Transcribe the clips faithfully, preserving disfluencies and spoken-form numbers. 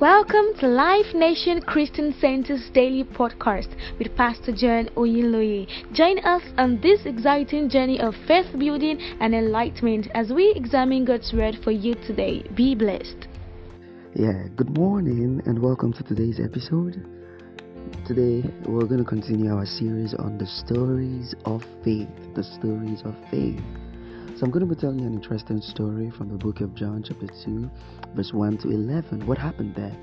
Welcome to Life Nation Christian Center's daily podcast with Pastor John Oyeluyi. Join us on this exciting journey of faith building and enlightenment as we examine God's word for you today. Be blessed. Yeah, good morning and welcome to today's episode. Today we're going to continue our series on the stories of faith, the stories of faith. So I'm going to be telling you an interesting story from the book of John chapter two, verse one to eleven. What happened there?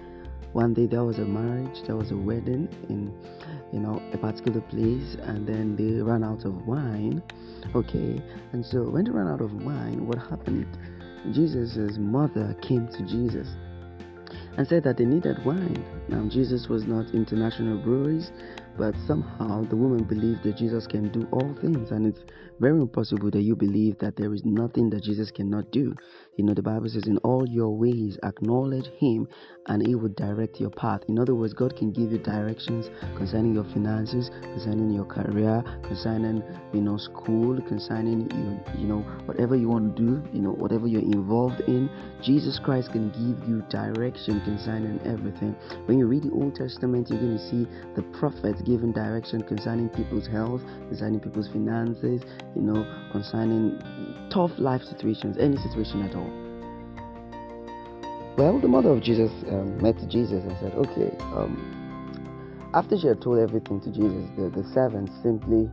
One day there was a marriage, there was a wedding in, you know, a particular place, and then they ran out of wine. Okay, and so when they ran out of wine, what happened? Jesus' mother came to Jesus and said that they needed wine. Now Jesus was not into national breweries, but somehow the woman believed that Jesus can do all things, and it's very impossible that you believe that there is nothing that Jesus cannot do. You know, the Bible says, in all your ways acknowledge him and he will direct your path. In other words, God can give you directions concerning your finances, concerning your career, concerning, you know, school, concerning, you, you know, whatever you want to do, you know, whatever you're involved in. Jesus Christ can give you direction concerning everything. When you read the Old Testament, you're going to see the prophets giving direction concerning people's health, concerning people's finances, you know, concerning tough life situations, any situation at all. Well, the mother of Jesus um, met Jesus and said, okay, um, after she had told everything to Jesus, the, the servants simply,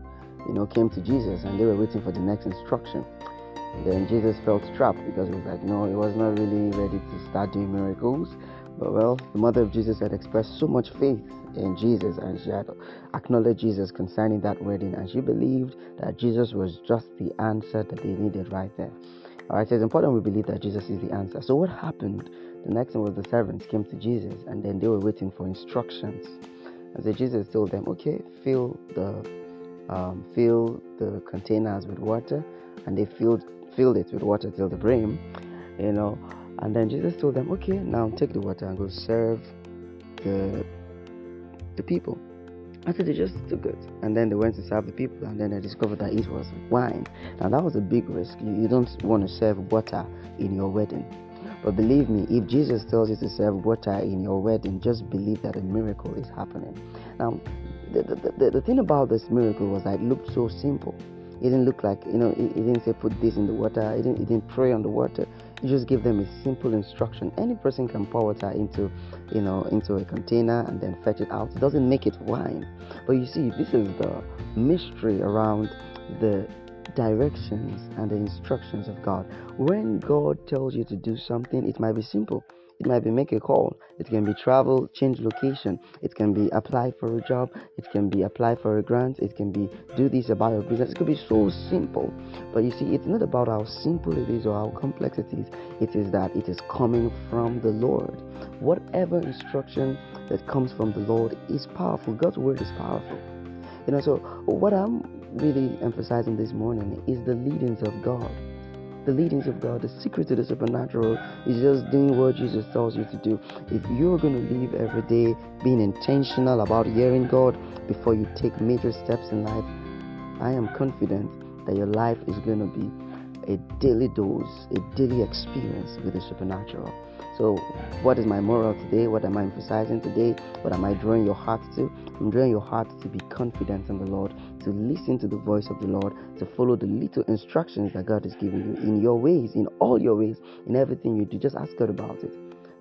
you know, came to Jesus and they were waiting for the next instruction. And then Jesus felt trapped because he was like, no, he was not really ready to start doing miracles. But well, the mother of Jesus had expressed so much faith in Jesus, and she had acknowledged Jesus concerning that wedding, and she believed that Jesus was just the answer that they needed right there. Alright, so it's important we believe that Jesus is the answer. So what happened? The next thing was the servants came to Jesus, and then they were waiting for instructions. And so Jesus told them, okay, fill the um, fill the containers with water, and they filled filled it with water till the brim, you know. And then Jesus told them, okay, now take the water and go serve the the people. And so they just took it. And then they went to serve the people, and then they discovered that it was wine. Now that was a big risk. You, you don't want to serve water in your wedding. But believe me, if Jesus tells you to serve water in your wedding, just believe that a miracle is happening. Now, the, the, the, the thing about this miracle was that it looked so simple. It didn't look like, you know, it, it didn't say put this in the water. It didn't, it didn't pray on the water. You just give them a simple instruction. Any person can pour water into, you know, into a container and then fetch it out. It doesn't make it wine. But you see, this is the mystery around the directions and the instructions of God. When God tells you to do something, it might be simple. It might be make a call. It can be travel, change location. It can be apply for a job. It can be apply for a grant. It can be do this about your business. It could be so simple. But you see, it's not about how simple it is or how complex it is. It is that it is coming from the Lord. Whatever instruction that comes from the Lord is powerful. God's word is powerful. You know, so what I'm really emphasizing this morning is the leadings of God. The leadings of God, the secret to the supernatural is just doing what Jesus tells you to do. If you're going to live every day being intentional about hearing God before you take major steps in life, I am confident that your life is going to be a daily dose, a daily experience with the supernatural. So what is my moral today? What am I emphasizing today? What am I drawing your heart to? I'm drawing your heart to be confident in the Lord, to listen to the voice of the Lord, to follow the little instructions that God is giving you in your ways, in all your ways, in everything you do. Just ask God about it.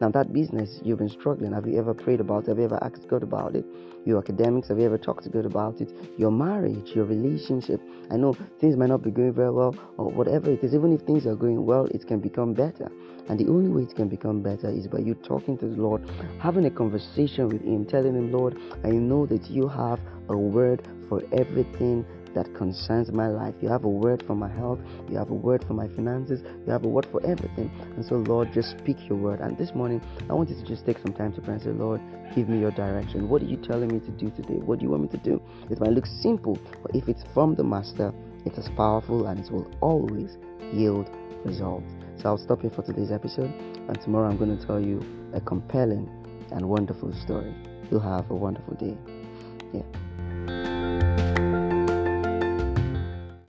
Now that business you've been struggling, have you ever prayed about it? Have you ever asked God about it? Your academics, have you ever talked to God about it? Your marriage, your relationship. I know things might not be going very well, or whatever it is. Even if things are going well, it can become better. And the only way it can become better is by you talking to the Lord, having a conversation with him, telling him, Lord, I know that you have a word for everything that concerns my life. You have a word for my health. You have a word for my finances. You have a word for everything. And so, Lord, just speak your word. And this morning, I want you to just take some time to pray and say, Lord, give me your direction. What are you telling me to do today? What do you want me to do? It might look simple, but if it's from the Master, it is powerful and it will always yield results. So I'll stop here for today's episode. And tomorrow I'm going to tell you a compelling and wonderful story. You'll have a wonderful day. Yeah.